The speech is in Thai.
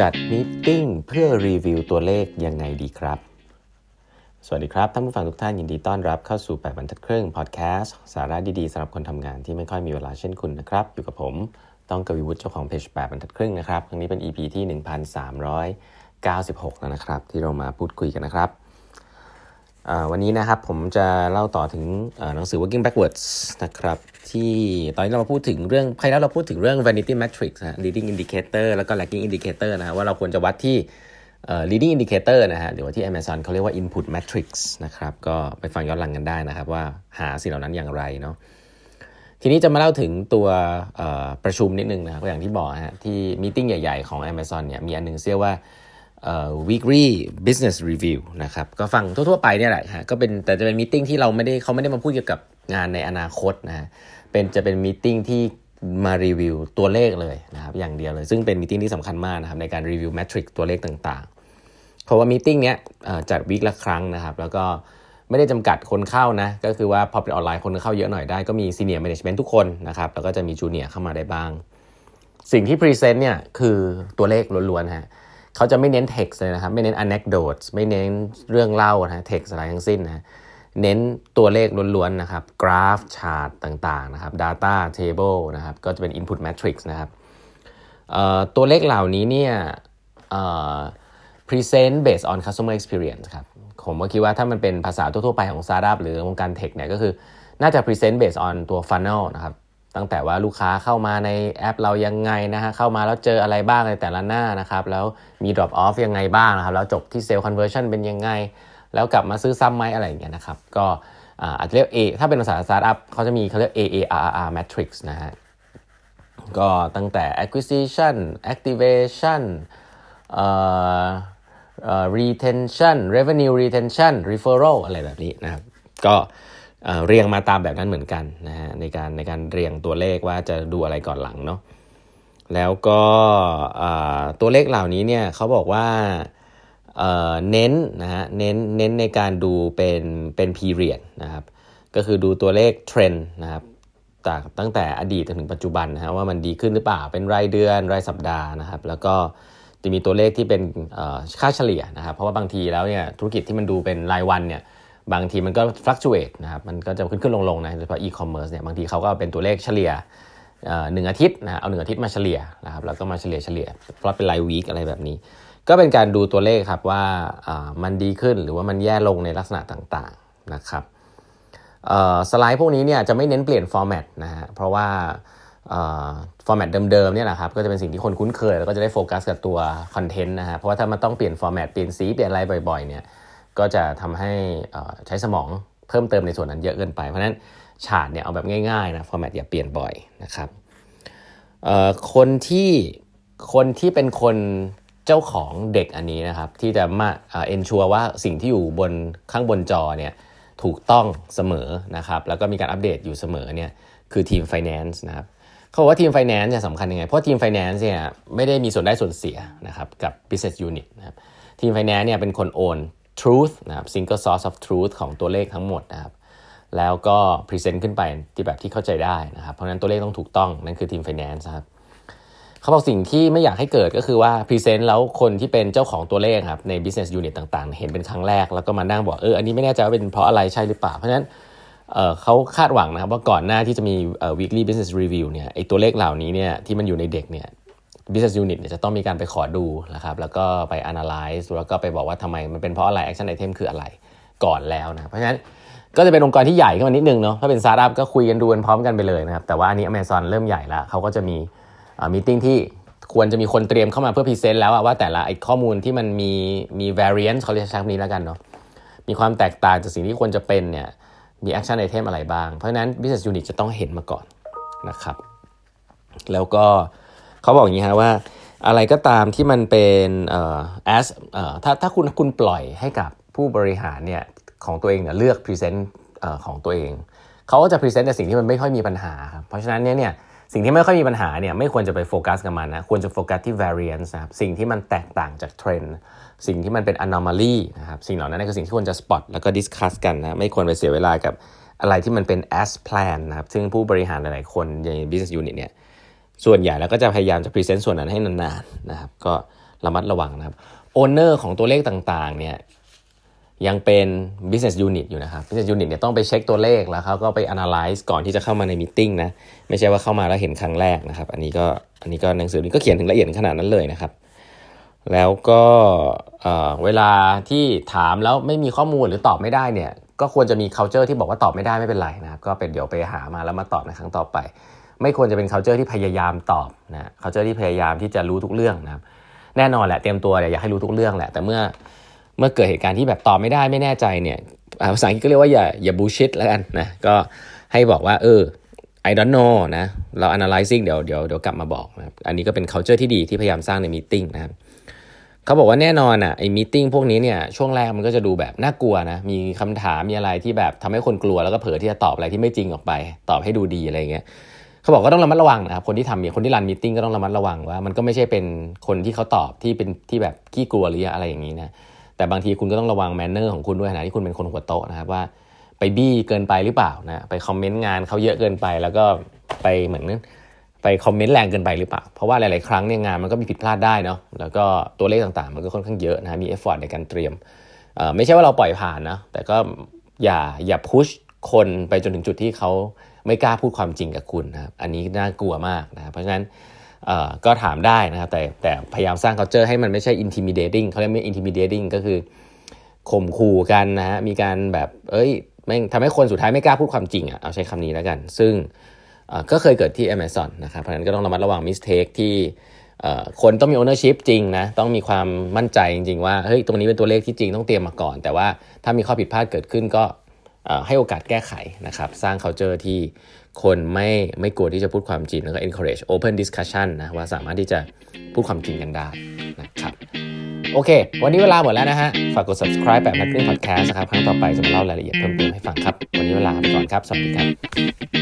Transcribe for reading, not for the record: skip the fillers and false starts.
จัดมีตติ้งเพื่อรีวิวตัวเลขยังไงดีครับสวัสดีครับท่านผู้ฟังทุกท่านยินดีต้อนรับเข้าสู่8บรรทัดครึ่งพอดแคสต์สาระดีๆสำหรับคนทำงานที่ไม่ค่อยมีเวลาเช่นคุณนะครับอยู่กับผมต้องกวีวุฒิเจ้าของเพจ8บรรทัดครึ่งนะครับครั้งนี้เป็น EP ที่ 1396 แล้วนะครับที่เรามาพูดคุยกันนะครับวันนี้นะครับผมจะเล่าต่อถึงหนังสือ Working Backwards นะครับที่ตอนนี้เรามาพูดถึงเรื่องใครแล้วเราพูดถึงเรื่อง Vanity Metrics นะ Leading Indicator แล้วก็ Lagging Indicator นะฮะว่าเราควรจะวัดที่Leading Indicator นะฮะหรือว่าที่ Amazon เขาเรียกว่า Input Metrics นะครับก็ไปฟังย้อนหลังกันได้นะครับว่าหาสิ่งเหล่านั้นอย่างไรเนาะทีนี้จะมาเล่าถึงตัวประชุมนิดนึงนะก็อย่างที่บอกฮะที่มีตติ้งใหญ่ๆของ Amazon เนี่ยมีอันนึงเรียกว่าweekly business review นะครับก็ฟังทั่วๆไปเนี่ยแหละฮะก็เป็นแต่จะเป็นมีตติ้งที่เราไม่ได้เขาไม่ได้มาพูดเกี่ยวกับงานในอนาคตนะฮะเป็นจะเป็นมีตติ้งที่มารีวิวตัวเลขเลยนะครับอย่างเดียวเลยซึ่งเป็นมีตติ้งที่สำคัญมากนะครับในการรีวิวแมทริกซ์ตัวเลขต่างๆเพราะว่ามีตติ้งเนี้ยจัดวีคละครั้งนะครับแล้วก็ไม่ได้จำกัดคนเข้านะก็คือว่าพอเป็นออนไลน์คนเข้าเยอะหน่อยได้ก็มีซีเนียร์แมเนจเมนต์ทุกคนนะครับแล้วก็จะมีจูเนียร์เข้ามาได้บ้างสิ่งที่พรีเซนต์เนี่ยคือตัวเลขล้วนๆฮะเขาจะไม่เน้น text เลยนะครับไม่เน้น anecdotes ไม่เน้นเรื่องเล่านะ text อะไรทั้งสิ้นนะเน้นตัวเลขล้วนๆนะครับกราฟชาร์ตต่างๆนะครับ data table นะครับก็จะเป็น input matrix นะครับตัวเลขเหล่านี้เนี่ยpresent based on customer experience ครับผมก็คิดว่าถ้ามันเป็นภาษาทั่วๆไปของ startup หรือวงการ tech เนี่ยก็คือน่าจะ present based on ตัว funnel นะครับตั้งแต่ว่าลูกค้าเข้ามาในแอปเรายังไงนะฮะเข้ามาแล้วเจออะไรบ้างในแต่ละหน้านะครับแล้วมี drop off ยังไงบ้างนะครับแล้วจบที่ sale conversion เป็นยังไงแล้วกลับมาซื้อซ้ำไหมอะไรอย่างเงี้ยนะครับก็อาจจะเรียก A ถ้าเป็นภาษา startup เขาจะมีเขาเรียก AARRR Matrix นะฮะก็ตั้งแต่ acquisition activation retention revenue retention referral อะไรแบบนี้นะครับก็เรียงมาตามแบบนั้นเหมือนกันนะฮะในการเรียงตัวเลขว่าจะดูอะไรก่อนหลังเนาะแล้วก็ตัวเลขเหล่านี้เนี่ยเขาบอกว่าเน้นนะฮะเน้นในการดูเป็น period นะครับก็คือดูตัวเลขเทรนด์นะครับตั้งแต่อดีตจนถึงปัจจุบันนะฮะว่ามันดีขึ้นหรือเปล่าเป็นรายเดือนรายสัปดาห์นะครับแล้วก็จะมีตัวเลขที่เป็นค่าเฉลี่ยนะครับเพราะว่าบางทีแล้วเนี่ยธุรกิจที่มันดูเป็นรายวันเนี่ยบางทีมันก็ fluctuate นะครับมันก็จะขึ้นๆลงๆนะโดยเฉพาะ e-commerce เนี่ยบางทีเขาก็เอาเป็นตัวเลขเฉลี่ย1อาทิตย์นะเอา1อาทิตย์มาเฉลี่ยนะครับแล้วก็มาเฉลี่ยเพราะเป็นราย week อะไรแบบนี้ก็เป็นการดูตัวเลขครับว่ามันดีขึ้นหรือว่ามันแย่ลงในลักษณะต่างๆนะครับสไลด์พวกนี้เนี่ยจะไม่เน้นเปลี่ยน format นะฮะเพราะว่าformat เดิมๆเนี่ยแหละครับก็จะเป็นสิ่งที่คนคุ้นเคยแล้วก็จะได้โฟกัสกับตัว content นะฮะเพราะว่าถ้ามันต้องเปลี่ยน format เปลี่ยนสีเปลี่ยนอะไรบ่อยๆเนี่ยก็จะทำให้ใช้สมองเพิ่มเติมในส่วนนั้นเยอะเกินไปเพราะฉะนั้นฉากเนี่ยเอาแบบง่ายๆนะฟอร์แมตอย่าเปลี่ยนบ่อยนะครับคนที่เป็นคนเจ้าของเด็กอันนี้นะครับที่จะมาensure ว่าสิ่งที่อยู่บนข้างบนจอเนี่ยถูกต้องเสมอนะครับแล้วก็มีการอัปเดตอยู่เสมอเนี่ยคือทีม Finance นะครับเขาบอกว่าทีม Finance เนี่ยสำคัญยังไงเพราะทีม Finance เนี่ยไม่ได้มีส่วนได้ส่วนเสียนะครับกับ Business Unit นะครับทีม Finance เนี่ยเป็นคนโอน truth นะครับ single source of truth ของตัวเลขทั้งหมดนะครับแล้วก็ present ขึ้นไปที่แบบที่เข้าใจได้นะครับเพราะนั้นตัวเลขต้องถูกต้องนั่นคือทีม finance ครับเขาบอกสิ่งที่ไม่อยากให้เกิดก็คือว่า present แล้วคนที่เป็นเจ้าของตัวเลขครับใน business unit ต่างๆเห็นเป็นครั้งแรกแล้วก็มานั่งบอกอันนี้ไม่แน่ใจว่าเป็นเพราะอะไรใช่หรือเปล่าเพราะนั้นเขาคาดหวังนะครับว่าก่อนหน้าที่จะมี weekly business review เนี่ยไอ้ตัวเลขเหล่านี้เนี่ยที่มันอยู่ในเด็กเนี่ยbusiness unit เนี่ยจะต้องมีการไปขอดูนะครับแล้วก็ไป analyze แล้วก็ไปบอกว่าทำไมมันเป็นเพราะอะไร action item คืออะไรก่อนแล้วนะเพราะฉะนั้นก็จะเป็นองค์กรที่ใหญ่ขึ้นมานิดนึงเนาะถ้าเป็น startup ก็คุยกันดูกันพร้อมกันไปเลยนะครับแต่ว่าอันนี้ Amazon เริ่มใหญ่แล้วเขาก็จะมีmeeting ที่ควรจะมีคนเตรียมเข้ามาเพื่อ present แล้วว่าแต่ละไอ้ข้อมูลที่มันมี variance เขาเรียกคำนี้แล้วกันเนาะมีความแตกต่างจากสิ่งที่ควรจะเป็นเนี่ยมี action item อะไรบ้างเพราะฉะนั้น business unit จะต้องเห็นมาก่อนนะครับแล้วก็เขาบอกอย่างนี้ฮะว่าอะไรก็ตามที่มันเป็นถ้าคุณปล่อยให้กับผู้บริหารเนี่ยของตัวเองเลือกพรีเซนต์ของตัวเองเขาก็จะพรีเซนต์แต่สิ่งที่มันไม่ค่อยมีปัญหาครับเพราะฉะนั้นเนี่ยสิ่งที่ไม่ค่อยมีปัญหาเนี่ยไม่ควรจะไปโฟกัสกับมันนะควรจะโฟกัสที่ variance นะครับสิ่งที่มันแตกต่างจากเทรนด์สิ่งที่มันเป็น anomaly นะครับสิ่งเหล่านั้นคือสิ่งที่ควรจะ spot แล้วก็ discuss กันนะไม่ควรไปเสียเวลากับอะไรที่มันเป็น as plan นะครับซึ่งผู้บริหารหลายๆคนใน business unit เนี่ยส่วนใหญ่แล้วก็จะพยายามจะพรีเซนต์ส่วนนั้นให้นานๆนะครับก็ห ระมัดระวังนะครับโอนเนอร์ของตัวเลขต่างๆเนี่ยยังเป็น business unit อยู่นะครับ business unit เนี่ยต้องไปเช็คตัวเลขแล้วเขาก็ไป analyze ก่อนที่จะเข้ามาใน meeting นะไม่ใช่ว่าเข้ามาแล้วเห็นครั้งแรกนะครับอันนี้ก็หนังสือนี้ก็เขียนถึงละเอียดขนาดนั้นเลยนะครับแล้วก็เวลาที่ถามแล้วไม่มีข้อมูลหรือตอบไม่ได้เนี่ยก็ควรจะมี culture ที่บอกว่าตอบไม่ได้ไม่เป็นไรนะครับก็เป็นเดี๋ยวไปหามาแล้วมาตอบในครั้งต่อไปไม่ควรจะเป็น culture ที่พยายามตอบนะ culture ที่พยายามที่จะรู้ทุกเรื่องนะครับแน่นอนแหละเตรียมตัวอยากให้รู้ทุกเรื่องแหละแต่เมื่อเกิดเหตุการณ์ที่แบบตอบไม่ได้ไม่แน่ใจเนี่ยภาษาอังกฤษก็เรียกว่าอย่า bullshit แล้วกันนะก็ให้บอกว่าI don't know นะเรา analyzing เดี๋ยวกลับมาบอกนะครับอันนี้ก็เป็น culture ที่ดีที่พยายามสร้างใน meeting นะครับเขาบอกว่าแน่นอนอ่ะไอ้ meeting พวกนี้เนี่ยช่วงแรกมันก็จะดูแบบน่ากลัวนะมีคำถามมีอะไรที่แบบทำให้คนกลัวแล้วก็เผลอที่จะตอบอะไรที่ไม่จริงออกไปตอบให้ดูดีอะไรเงี้ยเขาบอกก็ต้องระมัดระวังนะครับคนที่รัน meeting ก็ต้องระมัดระวังว่ามันก็ไม่ใช่เป็นคนที่เขาตอบที่เป็นที่แบบขี้กลัวหรืออะไรอย่างนี้นะแต่บางทีคุณก็ต้องระวังแมนเนอร์ของคุณด้วยนะที่คุณเป็นคนหัวโตนะครับว่าไปบี้เกินไปหรือเปล่านะไปคอมเมนต์งานเขาเยอะเกินไปแล้วก็ไปเหมือนไปคอมเมนต์แรงเกินไปหรือเปล่าเพราะว่าหลายๆครั้งเนี่ยงานมันก็มีผิดพลาดได้เนาะแล้วก็ตัวเลขต่างๆมันก็ค่อนข้างเยอะนะมีเอฟฟอร์ตในการเตรียมไม่ใช่ว่าเราปล่อยผ่านนะแต่ก็อย่าพุชคนไปจนถึงจุดที่เขาไม่กล้าพูดความจริงกับคุณนะครับอันนี้น่ากลัวมากนะเพราะฉะนั้นก็ถามได้นะครับแต่พยายามสร้าง culture ให้มันไม่ใช่ intimidating เขาเรียกไม่ intimidating ก็คือข่มขู่กันนะฮะมีการแบบไม่ทำให้คนสุดท้ายไม่กล้าพูดความจริงอ่ะเอาใช้คำนี้แล้วกันซึ่งก็เคยเกิดที่ Amazon นะครับเพราะฉะนั้นก็ต้องระมัดระวัง mistake ที่คนต้องมี ownership จริงนะต้องมีความมั่นใจจริงๆว่าเฮ้ยตรงนี้เป็นตัวเลขที่จริงต้องเตรียมมาก่อนแต่ว่าถ้ามีข้อผิดพลาดเกิดขึ้นก็ให้โอกาสแก้ไขนะครับสร้าง culture ที่คนไม่กลัวที่จะพูดความจริงแล้วก็ encourage open discussion นะว่าสามารถที่จะพูดความจริงกันได้นะครับโอเควันนี้เวลาหมดแล้วนะฮะฝากกด subscribe แบบ Lagging Podcast นะครับครั้งต่อไปจะมาเล่ารายละเอียดเพิ่มเติมให้ฟังครับวันนี้เวลาไปก่อนครับสวัสดีครับ